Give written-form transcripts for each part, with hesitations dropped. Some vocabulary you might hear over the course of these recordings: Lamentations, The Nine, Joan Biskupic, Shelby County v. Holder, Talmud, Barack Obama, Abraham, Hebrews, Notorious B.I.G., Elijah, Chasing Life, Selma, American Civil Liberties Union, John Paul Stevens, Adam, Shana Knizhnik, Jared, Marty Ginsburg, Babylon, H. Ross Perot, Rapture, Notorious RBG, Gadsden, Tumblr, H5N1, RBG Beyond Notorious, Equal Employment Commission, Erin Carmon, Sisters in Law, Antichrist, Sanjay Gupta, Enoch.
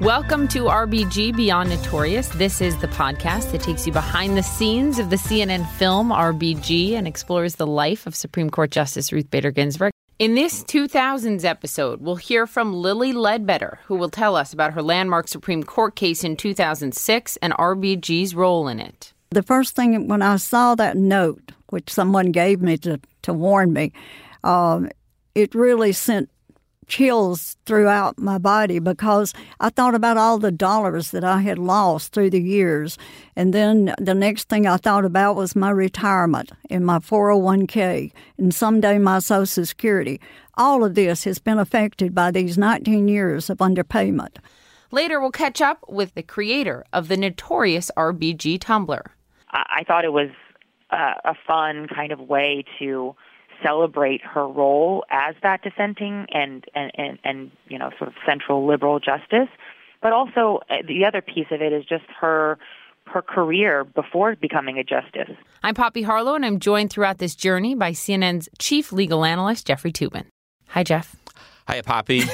Welcome to RBG Beyond Notorious. This is the podcast that takes you behind the scenes of the CNN film RBG and explores the life of Supreme Court Justice Ruth Bader Ginsburg. In this 2000s episode, we'll hear from Lilly Ledbetter, who will tell us about her landmark Supreme Court case in 2006 and RBG's role in it. The first thing when I saw that note, which someone gave me to warn me, it really sent chills throughout my body because I thought about all the dollars that I had lost through the years. And then the next thing I thought about was my retirement and my 401k and someday my Social Security. All of this has been affected by these 19 years of underpayment. Later, we'll catch up with the creator of the notorious RBG Tumblr. I thought it was a fun kind of way to celebrate her role as that dissenting and you know, sort of central liberal justice. But also the other piece of it is just her career before becoming a justice. I'm Poppy Harlow, and I'm joined throughout this journey by CNN's chief legal analyst, Jeffrey Toobin. Hi, Jeff. Hi, Poppy.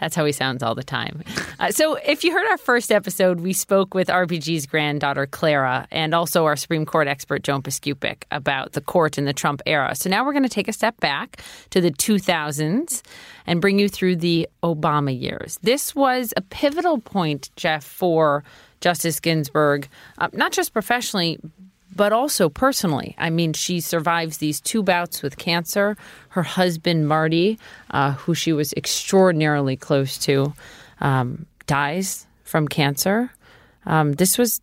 That's how he sounds all the time. So if you heard our first episode, we spoke with RBG's granddaughter, Clara, and also our Supreme Court expert, Joan Biskupic, about the court in the Trump era. So now we're going to take a step back to the 2000s and bring you through the Obama years. This was a pivotal point, Jeff, for Justice Ginsburg, not just professionally, but also personally. I mean, she survives these two bouts with cancer. Her husband, Marty, who she was extraordinarily close to, dies from cancer. This was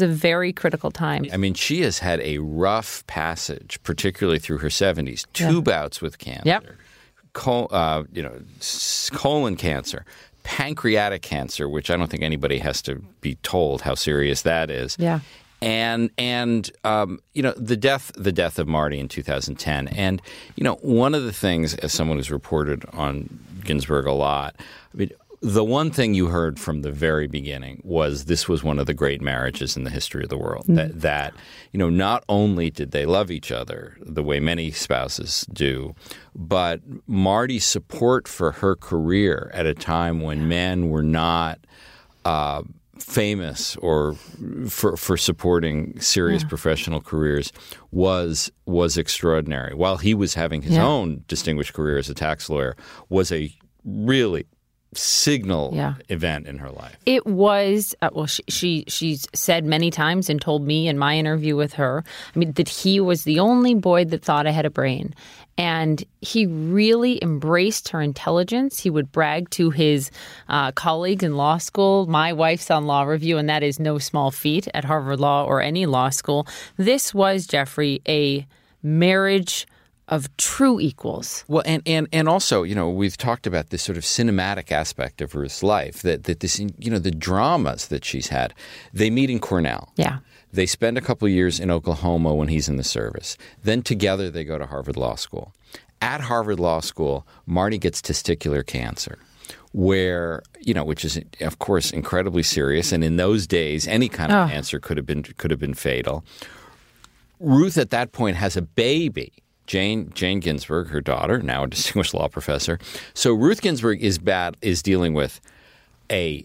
a very critical time. I mean, she has had a rough passage, particularly through her 70s. Two bouts with cancer, colon cancer, pancreatic cancer, which I don't think anybody has to be told how serious that is. Yeah. And you know, the death of Marty in 2010. And, you know, one of the things, as someone who's reported on Ginsburg a lot, I mean, the one thing you heard from the very beginning was this was one of the great marriages in the history of the world. Mm-hmm. That, you know, not only did they love each other the way many spouses do, but Marty's support for her career at a time when men were not famous or for supporting serious professional careers was extraordinary. While he was having his own distinguished career as a tax lawyer, was a really signal event in her life. It was she's said many times and told me in my interview with her, I mean, that he was the only boy that thought I had a brain. And he really embraced her intelligence. He would brag to his colleagues in law school. My wife's on law review, and that is no small feat at Harvard Law or any law school. This was, Jeffrey, a marriage of true equals. Well, and also, you know, we've talked about this sort of cinematic aspect of Ruth's life, that this, you know, the dramas that she's had. They meet in Cornell. Yeah. They spend a couple of years in Oklahoma when he's in the service. Then together they go to Harvard Law School. At Harvard Law School, Marty gets testicular cancer, where, you know, which is, of course, incredibly serious. And in those days, any kind of cancer could have been fatal. Ruth at that point has a baby, Jane Ginsburg, her daughter, now a distinguished law professor. So Ruth Ginsburg is dealing with a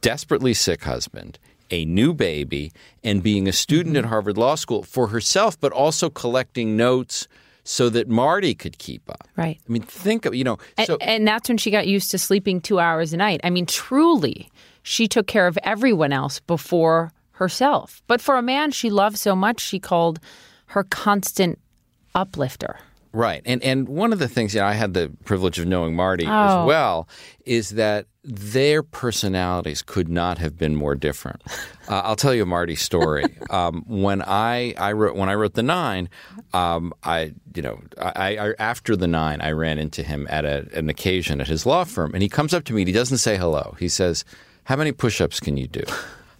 desperately sick husband, a new baby, and being a student at Harvard Law School for herself, but also collecting notes so that Marty could keep up. Right. I mean, think of, you know. And that's when she got used to sleeping 2 hours a night. I mean, truly, she took care of everyone else before herself. But for a man she loved so much, she called her constant uplifter. Right. And one of the things, I had the privilege of knowing Marty as well, is that their personalities could not have been more different. I'll tell you Marty's story. When I wrote The Nine, after The Nine, I ran into him at an occasion at his law firm, and he comes up to me and he doesn't say hello. He says, "How many push-ups can you do?"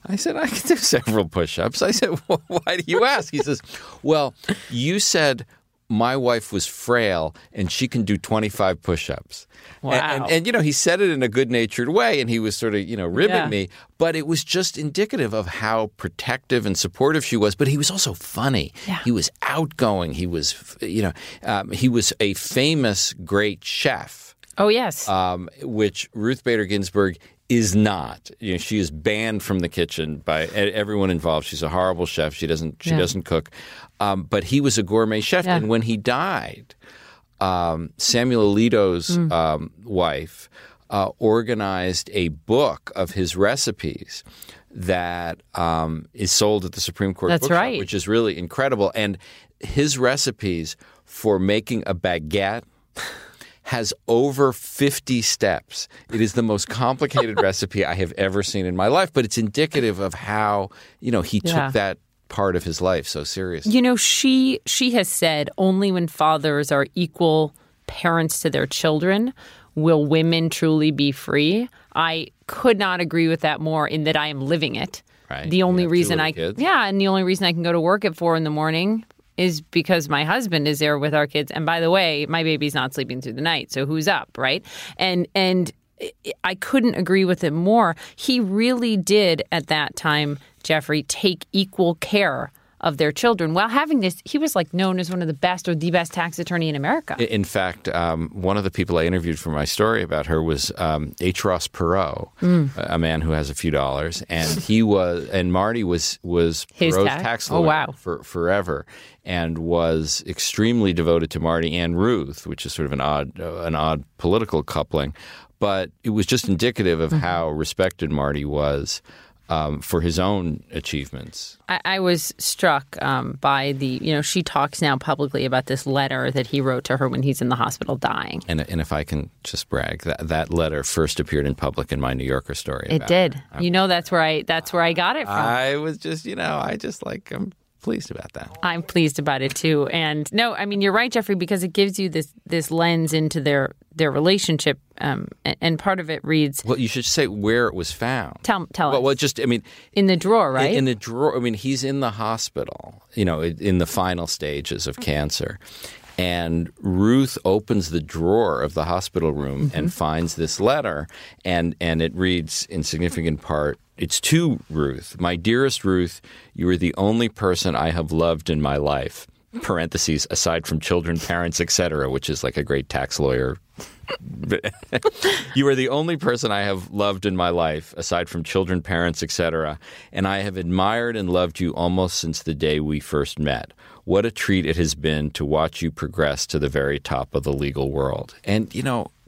I said, "I can do several push-ups." I said, "Well, why do you ask?" He says, "Well, you said my wife was frail and she can do 25 push-ups." Wow. And he said it in a good-natured way, and he was sort of, ribbing me. But it was just indicative of how protective and supportive she was. But he was also funny. Yeah. He was outgoing. He was, he was a famous great chef. Oh, yes. Which Ruth Bader Ginsburg is not. She is banned from the kitchen by everyone involved. She's a horrible chef. She doesn't cook. But he was a gourmet chef. Yeah. And when he died, Samuel Alito's wife organized a book of his recipes that is sold at the Supreme Court bookshop, right. Which is really incredible. And his recipes for making a baguette has over 50 steps. It is the most complicated recipe I have ever seen in my life, but it's indicative of how, he took that part of his life so seriously. She has said only when fathers are equal parents to their children will women truly be free. I could not agree with that more, in that I am living it. Right. The only reason I can go to work at 4 a.m. is because my husband is there with our kids. And by the way, my baby's not sleeping through the night, so who's up, right? And I couldn't agree with it more. He really did, at that time, Jeffrey, take equal care of their children. While having this, he was known as one of the best or the best tax attorney in America. In fact, one of the people I interviewed for my story about her was H. Ross Perot, a man who has a few dollars, and he was, and Marty was his Perot's tax lawyer forever, and was extremely devoted to Marty and Ruth, which is sort of an odd political coupling, but it was just indicative of how respected Marty was. For his own achievements. I was struck by the, she talks now publicly about this letter that he wrote to her when he's in the hospital dying. And if I can just brag, that letter first appeared in public in my New Yorker story. It did. That's where I got it from. I was just, I'm pleased about that. I'm pleased about it, too. And no, you're right, Jeffrey, because it gives you this lens into their relationship, and part of it reads... Well, you should say where it was found. Tell us. Well, in the drawer, right? In the drawer. He's in the hospital, in the final stages of cancer. And Ruth opens the drawer of the hospital room and finds this letter. And it reads, in significant part, it's to Ruth. "My dearest Ruth, you are the only person I have loved in my life. Parentheses, aside from children, parents, etc.," which is like a great tax lawyer. "You are the only person I have loved in my life, aside from children, parents, etc., and I have admired and loved you almost since the day we first met. What a treat it has been to watch you progress to the very top of the legal world." And,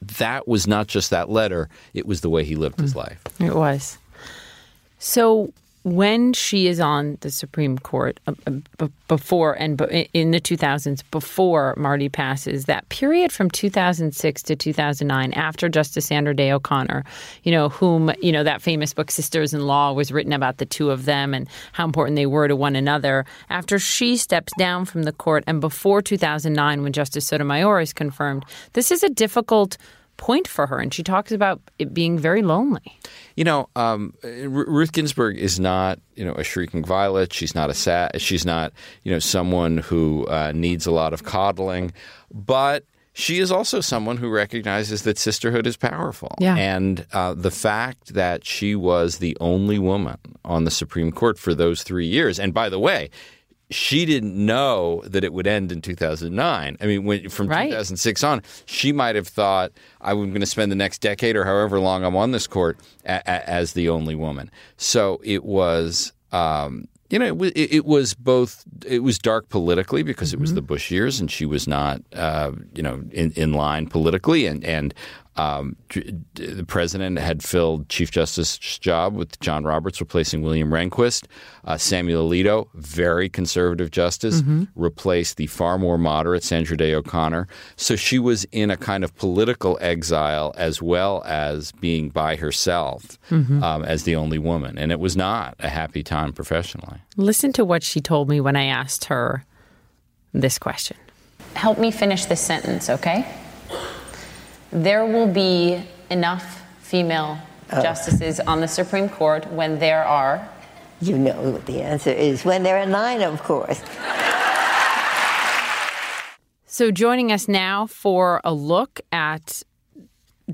that was not just that letter. It was the way he lived his life. It was. So... when she is on the Supreme Court in the 2000s, before Marty passes, that period from 2006 to 2009, after Justice Sandra Day O'Connor, whom that famous book Sisters in Law was written about the two of them and how important they were to one another. After she steps down from the court and before 2009, when Justice Sotomayor is confirmed, this is a difficult point for her, and she talks about it being very lonely. Ruth Ginsburg is not, a shrieking violet. She's not she's not, someone who needs a lot of coddling, but she is also someone who recognizes that sisterhood is powerful. Yeah. And the fact that she was the only woman on the Supreme Court for those 3 years, and by the way, she didn't know that it would end in 2009. From 2006 on, she might have thought, I'm going to spend the next decade or however long I'm on this court as the only woman. So it was, it was dark politically because it was the Bush years and she was not, in line politically. And The president had filled Chief Justice's job with John Roberts replacing William Rehnquist. Samuel Alito, very conservative justice, replaced the far more moderate Sandra Day O'Connor. So she was in a kind of political exile as well as being by herself as the only woman. And it was not a happy time professionally. Listen to what she told me when I asked her this question. Help me finish this sentence, okay? There will be enough female justices on the Supreme Court when there are... You know what the answer is. When there are 9, of course. So joining us now for a look at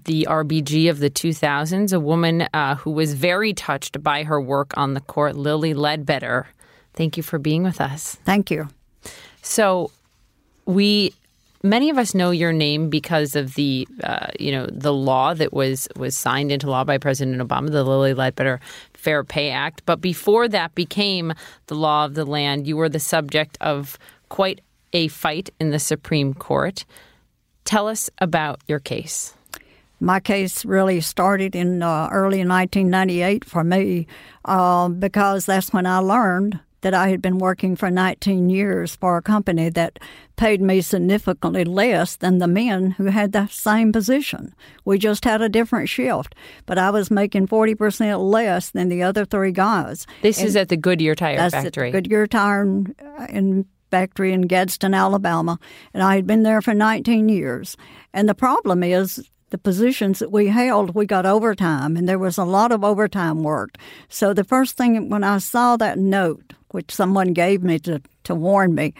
the RBG of the 2000s, a woman who was very touched by her work on the court, Lilly Ledbetter. Thank you for being with us. Thank you. So many of us know your name because of the, the law that was signed into law by President Obama, the Lilly Ledbetter Fair Pay Act. But before that became the law of the land, you were the subject of quite a fight in the Supreme Court. Tell us about your case. My case really started in early 1998 for me because that's when I learned that I had been working for 19 years for a company that paid me significantly less than the men who had the same position. We just had a different shift, but I was making 40% less than the other 3 guys. This is at the Goodyear Tire Factory. That's at Goodyear Tire and Factory in Gadsden, Alabama, and I had been there for 19 years. And the problem is, the positions that we held, we got overtime, and there was a lot of overtime work. So the first thing, when I saw that note, which someone gave me to warn me,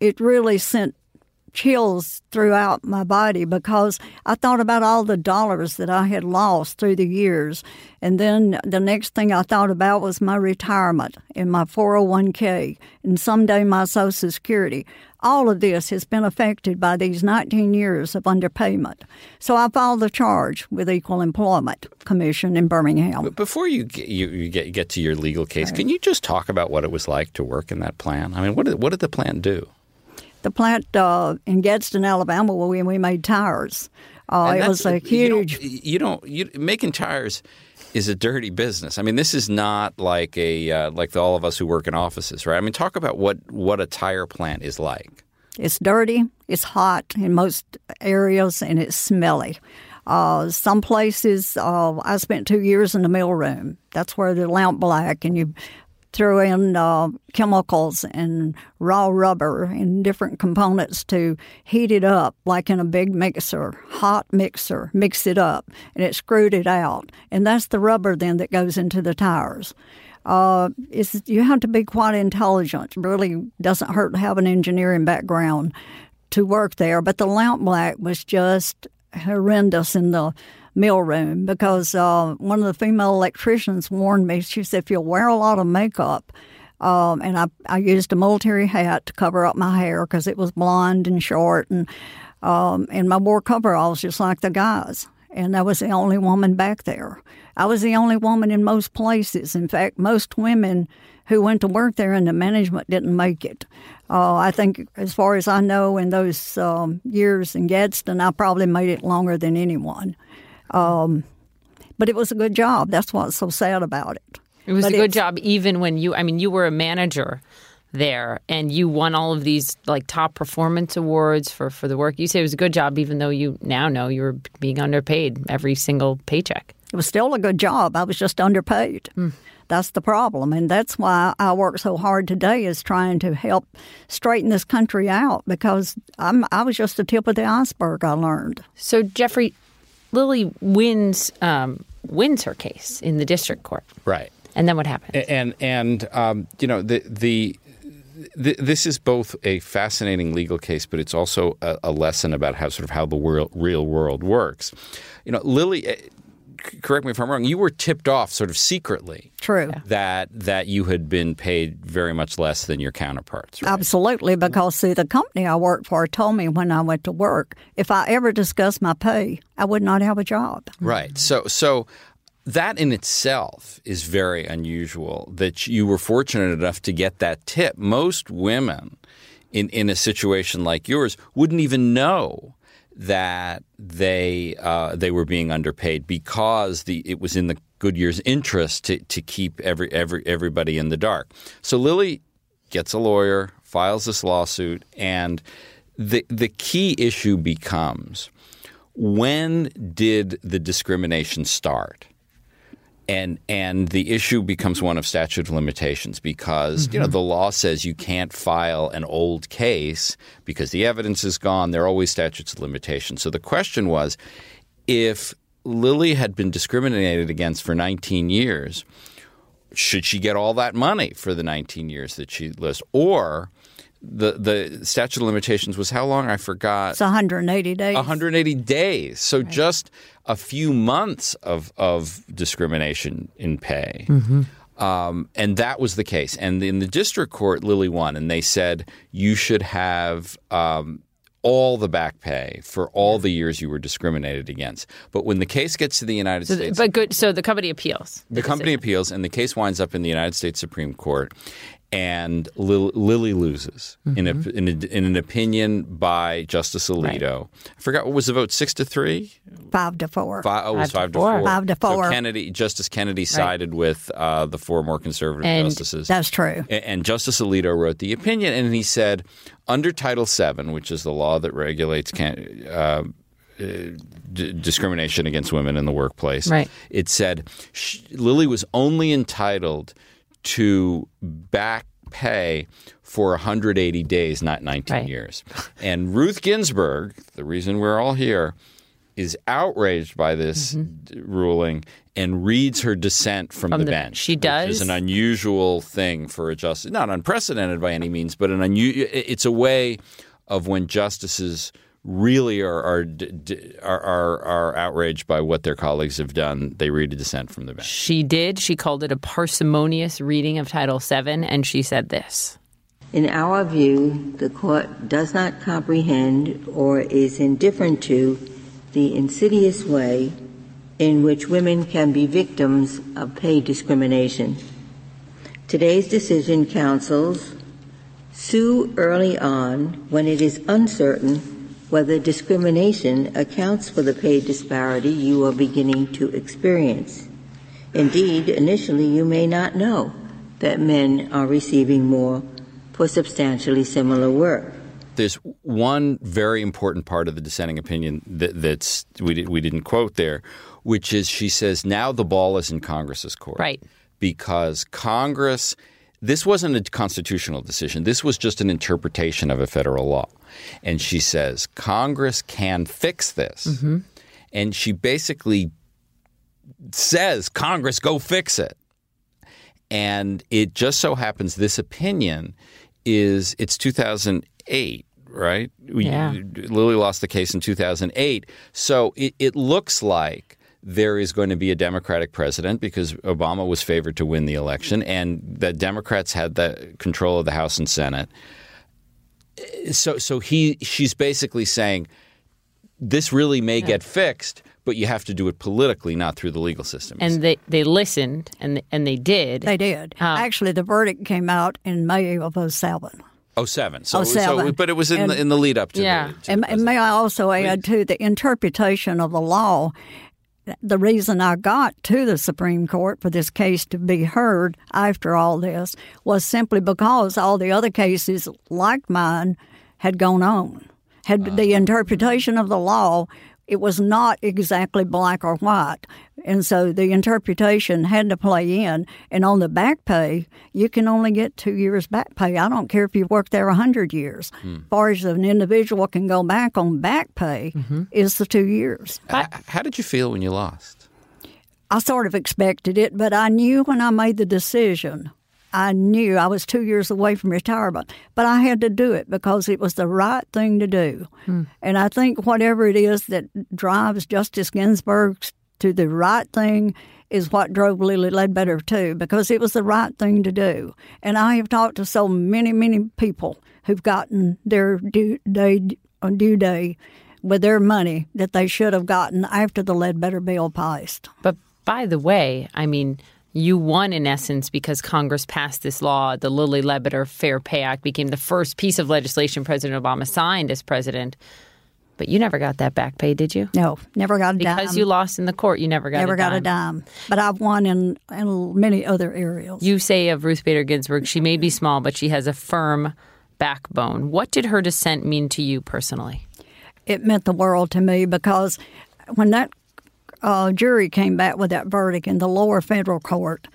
it really sent chills throughout my body because I thought about all the dollars that I had lost through the years. And then the next thing I thought about was my retirement and my 401k and someday my Social Security. All of this has been affected by these 19 years of underpayment. So I filed the charge with Equal Employment Commission in Birmingham. But before you get to your legal case, can you just talk about what it was like to work in that plant? I mean, what did the plant do? The plant in Gadsden, Alabama, where we made tires. It was a huge... making tires is a dirty business. I mean, this is not like all of us who work in offices, right? I mean, talk about what a tire plant is like. It's dirty, it's hot in most areas, and it's smelly. Some places, I spent 2 years in the mill room. That's where the lamp black and you throw in chemicals and raw rubber and different components to heat it up, like in a big mixer, hot mixer, mix it up, and it screwed it out. And that's the rubber then that goes into the tires. You have to be quite intelligent. It really doesn't hurt to have an engineering background to work there. But the lamp black was just horrendous in the mill room because one of the female electricians warned me. She said, if you'll wear a lot of makeup, and I used a military hat to cover up my hair because it was blonde and short, and I wore coveralls just like the guys. And I was the only woman back there. I was the only woman in most places. In fact, most women who went to work there in the management didn't make it. I think, as far as I know, in those years in Gadsden, I probably made it longer than anyone. But it was a good job. That's what's so sad about it. It was a good job even when you were a manager there and you won all of these like top performance awards for the work. You say it was a good job even though you now know you were being underpaid every single paycheck. It was still a good job. I was just underpaid. That's the problem. And that's why I work so hard today is trying to help straighten this country out because I was just the tip of the iceberg, I learned. So, Jeffrey, Lilly wins her case in the district court. Right. And then what happens? And this is both a fascinating legal case, but it's also a lesson about how the real world works. Lilly, correct me if I'm wrong, you were tipped off sort of secretly. True. That you had been paid very much less than your counterparts. Right? Absolutely, because the company I worked for told me when I went to work, if I ever discussed my pay, I would not have a job. Right. So that in itself is very unusual that you were fortunate enough to get that tip. Most women in a situation like yours wouldn't even know that they were being underpaid because it was in the Goodyear's interest to keep everybody in the dark. So Lilly gets a lawyer, files this lawsuit, and the key issue becomes, when did the discrimination start? And the issue becomes one of statute of limitations because, mm-hmm. The law says you can't file an old case because the evidence is gone. There are always statutes of limitations. So the question was, if Lilly had been discriminated against for 19 years, should she get all that money for the 19 years that she lives? Or the statute of limitations was how long? I forgot. It's 180 days. 180 days. So right. Just a few months of discrimination in pay. Mm-hmm. And that was the case. And in the district court, Lilly won. And they said you should have all the back pay for all the years you were discriminated against. But when the case gets to the United States... But good. So the company appeals. The company appeals, and the case winds up in the United States Supreme Court. And Lilly loses mm-hmm. in an opinion by Justice Alito. Right. I forgot, what was the vote? 6-3? 5-4. It was five to four. 5-4. So Justice Kennedy right. sided with the four more conservative justices. That's true. And Justice Alito wrote the opinion, and he said, under Title VII, which is the law that regulates discrimination against women in the workplace, right. It said Lilly was only entitled to back pay for 180 days, not 19 right. years. And Ruth Ginsburg, the reason we're all here, is outraged by this mm-hmm. ruling and reads her dissent from the bench. She does. Which is an unusual thing for a justice. Not unprecedented by any means, but it's a way of when justices really are outraged by what their colleagues have done. They read a dissent from the bench. She did. She called it a parsimonious reading of Title VII, and she said this. In our view, the court does not comprehend or is indifferent to the insidious way in which women can be victims of pay discrimination. Today's decision counsels sue early on when it is uncertain whether discrimination accounts for the pay disparity you are beginning to experience. Indeed, initially you may not know that men are receiving more for substantially similar work. There's one very important part of the dissenting opinion that's we didn't quote there, which is she says now the ball is in Congress's court. Right. Because Congress... This wasn't a constitutional decision. This was just an interpretation of a federal law. And she says, Congress can fix this. Mm-hmm. And she basically says, Congress, go fix it. And it just so happens this opinion is, it's 2008, right? Yeah. Lilly lost the case in 2008. So it looks like there is going to be a Democratic president because Obama was favored to win the election, and the Democrats had the control of the House and Senate. So she's basically saying this really may get fixed, but you have to do it politically, not through the legal system. And they listened, and they did. They did. Actually, the verdict came out in May of 2007. So, but it was in the lead up to the and may I also add, too, the interpretation of the law. The reason I got to the Supreme Court for this case to be heard after all this was simply because all the other cases like mine had gone on. The interpretation of the law, it was not exactly black or white. And so the interpretation had to play in. And on the back pay, you can only get 2 years back pay. I don't care if you work there 100 years. As far as an individual can go back on back pay mm-hmm. is the 2 years. How did you feel when you lost? I sort of expected it, but I knew when I made the decision, I knew I was 2 years away from retirement, but I had to do it because it was the right thing to do. Mm. And I think whatever it is that drives Justice Ginsburg to the right thing is what drove Lilly Ledbetter too, because it was the right thing to do. And I have talked to so many, many people who've gotten their due day with their money that they should have gotten after the Ledbetter bill passed. But by the way, I mean... You won, in essence, because Congress passed this law. The Lilly Ledbetter Fair Pay Act became the first piece of legislation President Obama signed as president. But you never got that back pay, did you? No, never got a dime. Because you lost in the court, you never got a dime. Never got a dime. But I've won in many other areas. You say of Ruth Bader Ginsburg, she may be small, but she has a firm backbone. What did her dissent mean to you personally? It meant the world to me because when that jury came back with that verdict in the lower federal court,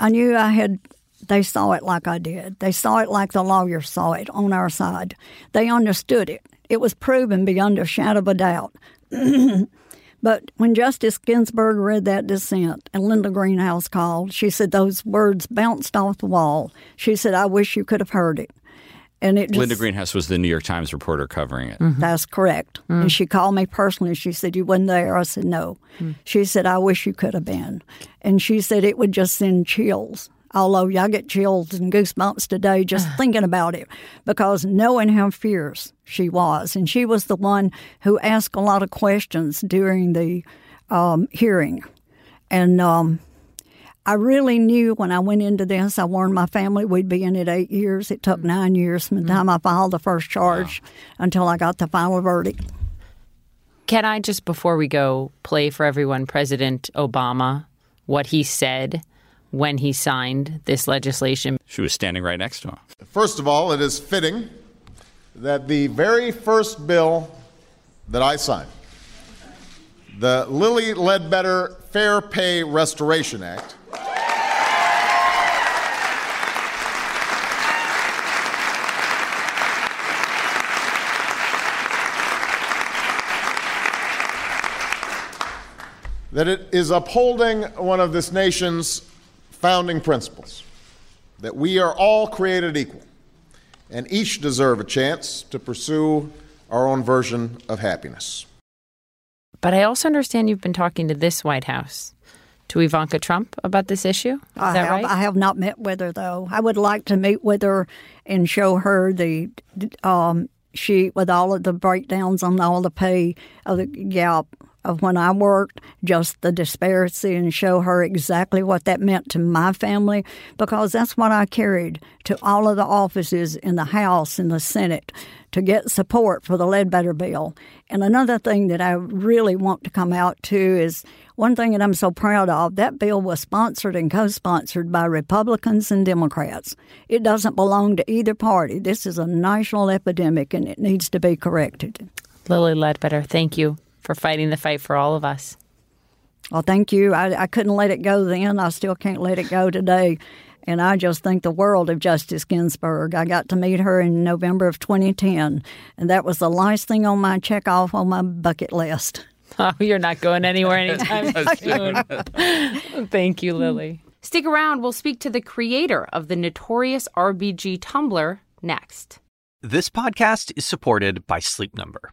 I knew I had... They saw it like I did. They saw it like the lawyers saw it on our side. They understood it. It was proven beyond a shadow of a doubt. But when Justice Ginsburg read that dissent and Linda Greenhouse called, she said those words bounced off the wall. She said, I wish you could have heard it. And it just, Linda Greenhouse was the New York Times reporter covering it. Mm-hmm. That's correct. Mm-hmm. And she called me personally. She said, you weren't there? I said, no. Mm-hmm. She said, I wish you could have been. And she said it would just send chills. Although y'all get chills and goosebumps today just thinking about it, because knowing how fierce she was. And she was the one who asked a lot of questions during the hearing. And I really knew when I went into this, I warned my family we'd be in it 8 years. It took 9 years from the time I filed the first charge until I got the final verdict. Can I just, before we go, play for everyone President Obama, what he said when he signed this legislation? She was standing right next to him. First of all, it is fitting that the very first bill that I signed, the Lilly Ledbetter Fair Pay Restoration Act, that it is upholding one of this nation's founding principles, that we are all created equal and each deserve a chance to pursue our own version of happiness. But I also understand you've been talking to this White House, to Ivanka Trump, about this issue. Is that right? I have not met with her, though. I would like to meet with her and show her the sheet with all of the breakdowns on all the pay of the gap of when I worked, just the disparity, and show her exactly what that meant to my family, because that's what I carried to all of the offices in the House and the Senate to get support for the Ledbetter bill. And another thing that I really want to come out to is one thing that I'm so proud of, that bill was sponsored and co-sponsored by Republicans and Democrats. It doesn't belong to either party. This is a national epidemic, and it needs to be corrected. Lilly Ledbetter, thank you for fighting the fight for all of us. Well, thank you. I couldn't let it go then. I still can't let it go today. And I just think the world of Justice Ginsburg. I got to meet her in November of 2010, and that was the last thing on my check off on my bucket list. Oh, you're not going anywhere anytime soon. Thank you, Lilly. Stick around. We'll speak to the creator of the Notorious RBG Tumblr next. This podcast is supported by Sleep Number.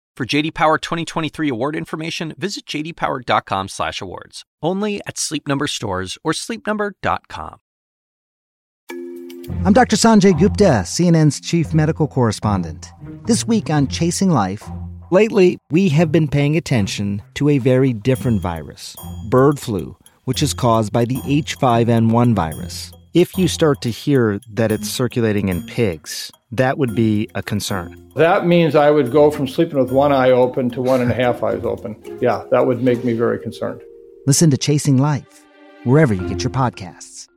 For J.D. Power 2023 award information, visit jdpower.com/awards. Only at Sleep Number stores or sleepnumber.com. I'm Dr. Sanjay Gupta, CNN's chief medical correspondent. This week on Chasing Life, lately we have been paying attention to a very different virus, bird flu, which is caused by the H5N1 virus. If you start to hear that it's circulating in pigs, that would be a concern. That means I would go from sleeping with one eye open to one and a half eyes open. Yeah, that would make me very concerned. Listen to Chasing Life, wherever you get your podcasts.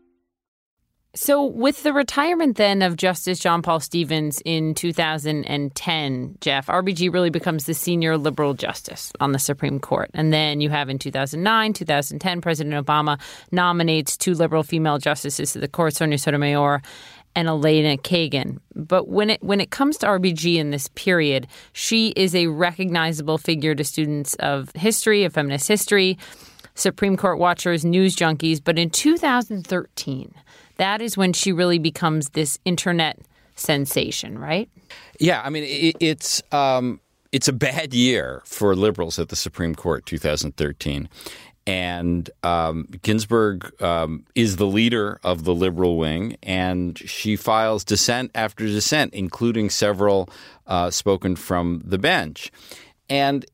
So with the retirement then of Justice John Paul Stevens in 2010, Jeff, RBG really becomes the senior liberal justice on the Supreme Court. And then you have in 2009, 2010, President Obama nominates two liberal female justices to the court, Sonia Sotomayor and Elena Kagan. But when it comes to RBG in this period, she is a recognizable figure to students of history, of feminist history, Supreme Court watchers, news junkies. But in 2013, that is when she really becomes this internet sensation, right? Yeah, I mean, it's a bad year for liberals at the Supreme Court, 2013. And Ginsburg is the leader of the liberal wing, and she files dissent after dissent, including several spoken from the bench. And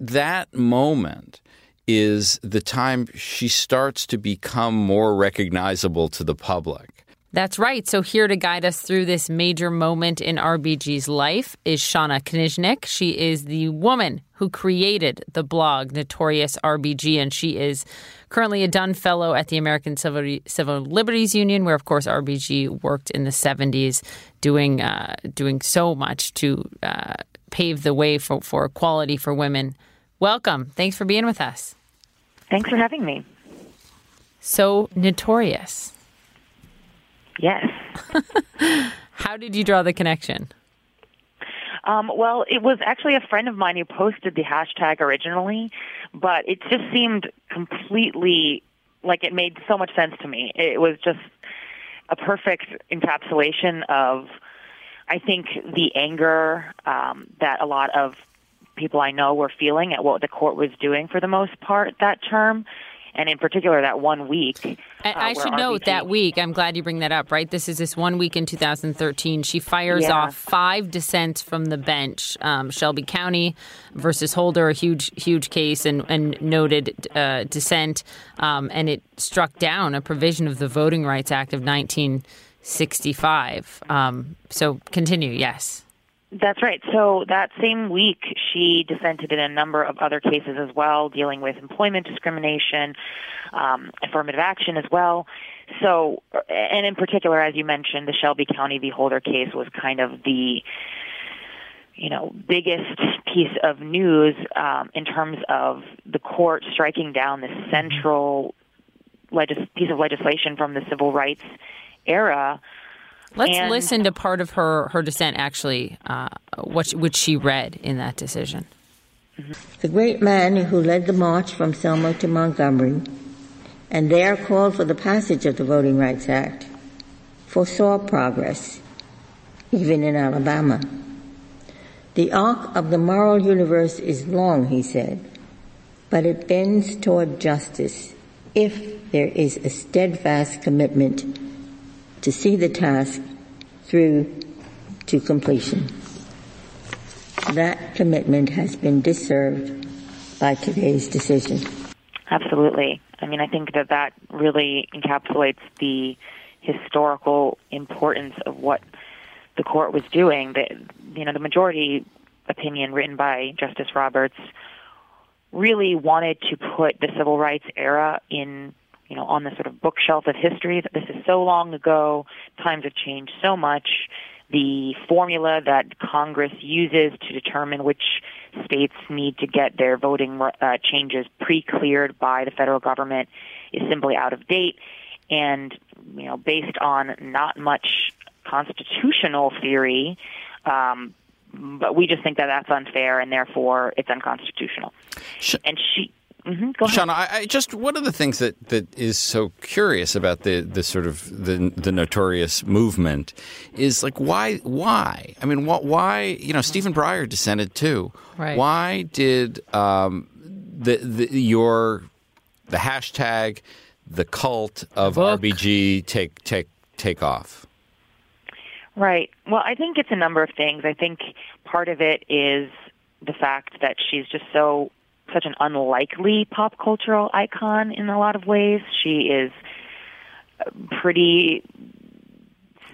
that moment is the time she starts to become more recognizable to the public. That's right. So here to guide us through this major moment in RBG's life is Shana Knizhnik. She is the woman who created the blog Notorious RBG, and she is currently a Dunn Fellow at the American Civil Liberties Union, where, of course, RBG worked in the 70s doing so much to pave the way for equality for women. Welcome. Thanks for being with us. Thanks for having me. So, Notorious. Yes. How did you draw the connection? Well, it was actually a friend of mine who posted the hashtag originally, but it just seemed completely like it made so much sense to me. It was just a perfect encapsulation of, I think, the anger that a lot of people I know were feeling at what the court was doing for the most part that term. And in particular, that 1 week. I should note that week. I'm glad you bring that up, right? This 1 week in 2013. She fires off five dissents from the bench. Shelby County versus Holder, a huge, huge case and noted dissent. And it struck down a provision of the Voting Rights Act of 1965. So continue. Yes. That's right. So that same week, she dissented in a number of other cases as well, dealing with employment discrimination, affirmative action as well. So, and in particular, as you mentioned, the Shelby County v. Holder case was kind of the, biggest piece of news in terms of the court striking down this central piece of legislation from the civil rights era. Let's listen to part of her dissent, actually, which she read in that decision. The great man who led the march from Selma to Montgomery and there called for the passage of the Voting Rights Act foresaw progress, even in Alabama. The arc of the moral universe is long, he said, but it bends toward justice if there is a steadfast commitment to see the task through to completion. That commitment has been disturbed by today's decision. Absolutely. I mean, I think that really encapsulates the historical importance of what the court was doing. The majority opinion written by Justice Roberts really wanted to put the civil rights era in on the sort of bookshelf of history, that this is so long ago, times have changed so much. The formula that Congress uses to determine which states need to get their voting changes pre-cleared by the federal government is simply out of date. And, based on not much constitutional theory, but we just think that that's unfair and therefore it's unconstitutional. Mm-hmm. Go ahead. Shana, I just one of the things that is so curious about the sort of the Notorious movement is like why? I mean, why? Stephen Breyer dissented too. Right. Why did the hashtag, the cult of RBG take off? Right. Well, I think it's a number of things. I think part of it is the fact that she's just such an unlikely pop cultural icon in a lot of ways. She is pretty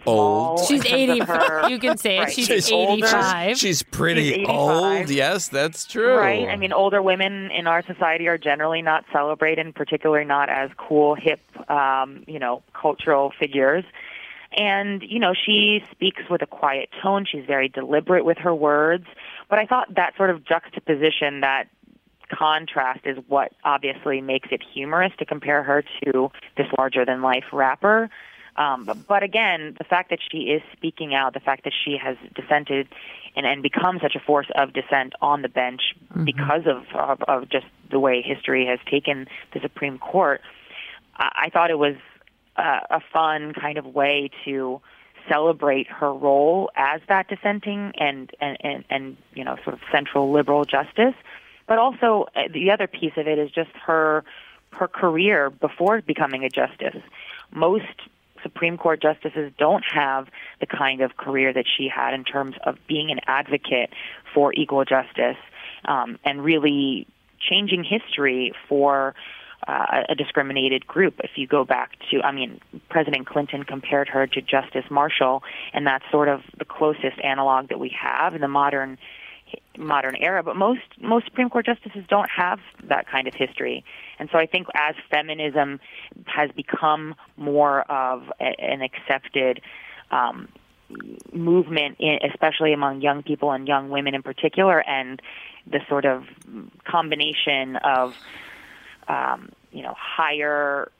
old. She's 80. You can say it. Right. She's 85. She's pretty old. Yes, that's true. Right. I mean, older women in our society are generally not celebrated, particularly not as cool, hip, cultural figures. And, she speaks with a quiet tone. She's very deliberate with her words. But I thought that sort of juxtaposition, that contrast, is what obviously makes it humorous to compare her to this larger-than-life rapper. But again, the fact that she is speaking out, the fact that she has dissented and become such a force of dissent on the bench because of just the way history has taken the Supreme Court, I thought it was a fun kind of way to celebrate her role as that dissenting and you know, sort of central liberal justice. But also the other piece of it is just her career before becoming a justice. Most Supreme Court justices don't have the kind of career that she had in terms of being an advocate for equal justice and really changing history for a discriminated group. If you go back to, I mean, President Clinton compared her to Justice Marshall, and that's sort of the closest analog that we have in the modern era, but most Supreme Court justices don't have that kind of history. And so I think as feminism has become more of an accepted movement, especially among young people and young women in particular, and the sort of combination of you know, higher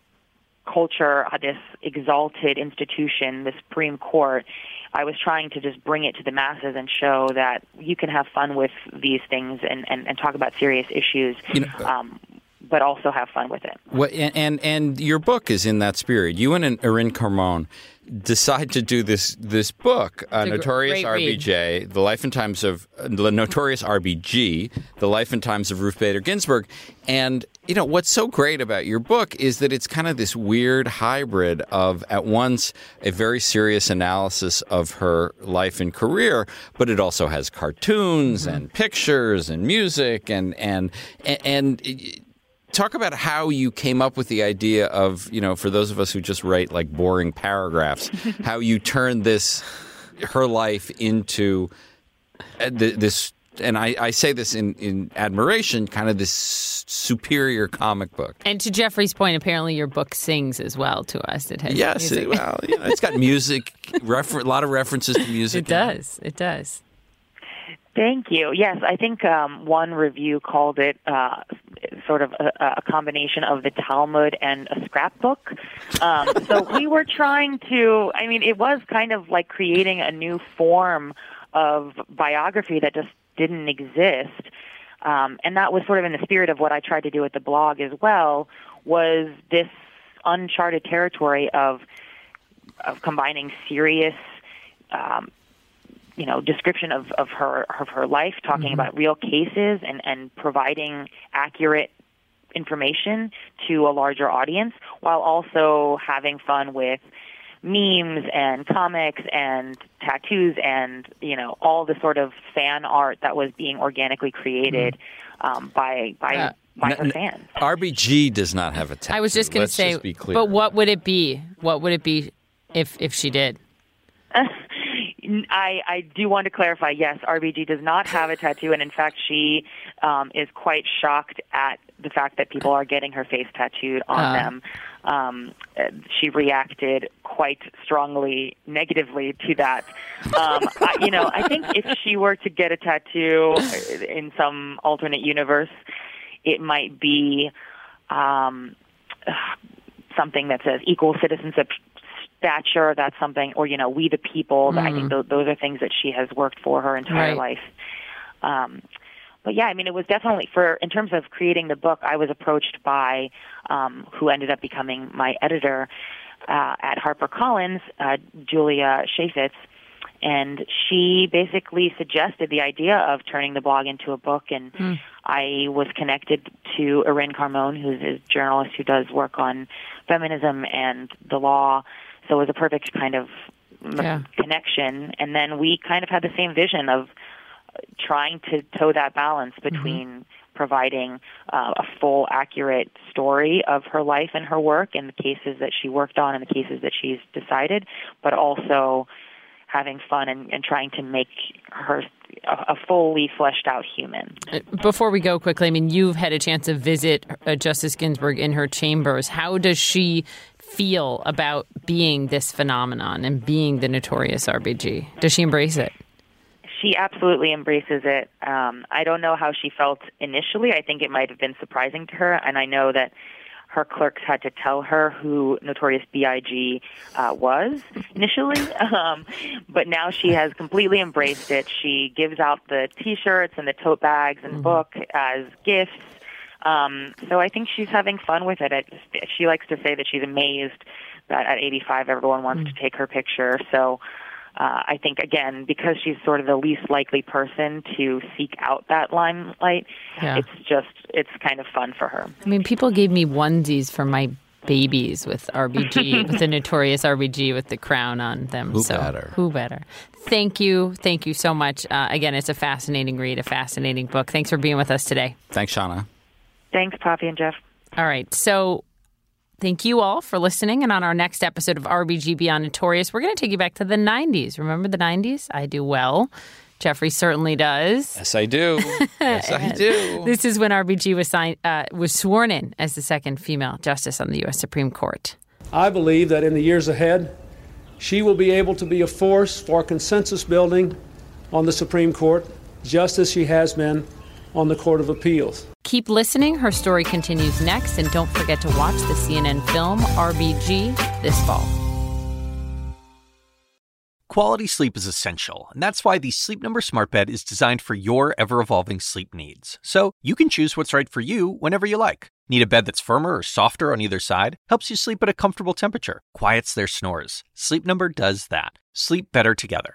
culture, this exalted institution, the Supreme Court, I was trying to just bring it to the masses and show that you can have fun with these things and talk about serious issues, you know, but also have fun with it. Well, and your book is in that spirit. You and Erin Carmon decide to do this book, Notorious RBG, read. The Life and Times of Notorious RBG, The Life and Times of Ruth Bader Ginsburg. And, you know, what's so great about your book is that it's kind of this weird hybrid of at once a very serious analysis of her life and career, but it also has cartoons and pictures and music and talk about how you came up with the idea of, you know, for those of us who just write like boring paragraphs, how you turned her life into this, and I say this in admiration, kind of this superior comic book. And to Jeffrey's point, apparently your book sings as well to us. It has music. Well, you know, it's got music, a lot of references to music. It does. Thank you. Yes, I think one review called it sort of a combination of the Talmud and a scrapbook. So we were trying to, I mean, it was kind of like creating a new form of biography that just didn't exist. And that was sort of in the spirit of what I tried to do with the blog as well, was this uncharted territory of combining serious you know, description of her life, talking about real cases and providing accurate information to a larger audience, while also having fun with memes and comics and tattoos and, you know, all the sort of fan art that was being organically created by her fans. RBG does not have a tattoo. I was just going to say, but what would it be? What would it be if she did? I do want to clarify, yes, RBG does not have a tattoo, and in fact, she is quite shocked at the fact that people are getting her face tattooed on them. She reacted quite strongly, negatively to that. You know, I think if she were to get a tattoo in some alternate universe, it might be something that says equal citizenship. Stature, that's something, or, you know, we the people. I think those are things that she has worked for her entire life. But yeah, I mean, it was definitely in terms of creating the book, I was approached by who ended up becoming my editor at HarperCollins, Julia Chaffetz, and she basically suggested the idea of turning the blog into a book, and I was connected to Erin Carmon, who's a journalist who does work on feminism and the law. So it was a perfect kind of connection. And then we kind of had the same vision of trying to toe that balance between providing a full, accurate story of her life and her work and the cases that she worked on and the cases that she's decided, but also having fun and trying to make her a fully fleshed out human. Before we go quickly, I mean, you've had a chance to visit Justice Ginsburg in her chambers. How does she feel about being this phenomenon and being the Notorious RBG? Does she embrace it? She absolutely embraces it. I don't know how she felt initially. I think it might have been surprising to her, and I know that her clerks had to tell her who Notorious B.I.G. was initially, but now she has completely embraced it. She gives out the T-shirts and the tote bags and book as gifts. So I think she's having fun with it. She likes to say that she's amazed that at 85 everyone wants to take her picture. So I think, again, because she's sort of the least likely person to seek out that limelight, it's kind of fun for her. I mean, people gave me onesies for my babies with RBG, with the Notorious RBG with the crown on them. Who better? Thank you. Thank you so much. Again, it's a fascinating read, a fascinating book. Thanks for being with us today. Thanks, Shana. Thanks, Poppy and Jeff. All right. So thank you all for listening. And on our next episode of RBG Beyond Notorious, we're going to take you back to the 90s. Remember the 90s? I do well. Jeffrey certainly does. Yes, I do. Yes, I do. This is when RBG was sworn in as the second female justice on the U.S. Supreme Court. I believe that in the years ahead, she will be able to be a force for consensus building on the Supreme Court, just as she has been on the Court of Appeals. Keep listening. Her story continues next. And don't forget to watch the CNN film RBG this fall. Quality sleep is essential, and that's why the Sleep Number Smart Bed is designed for your ever-evolving sleep needs. So you can choose what's right for you whenever you like. Need a bed that's firmer or softer on either side? Helps you sleep at a comfortable temperature. Quiets their snores. Sleep Number does that. Sleep better together.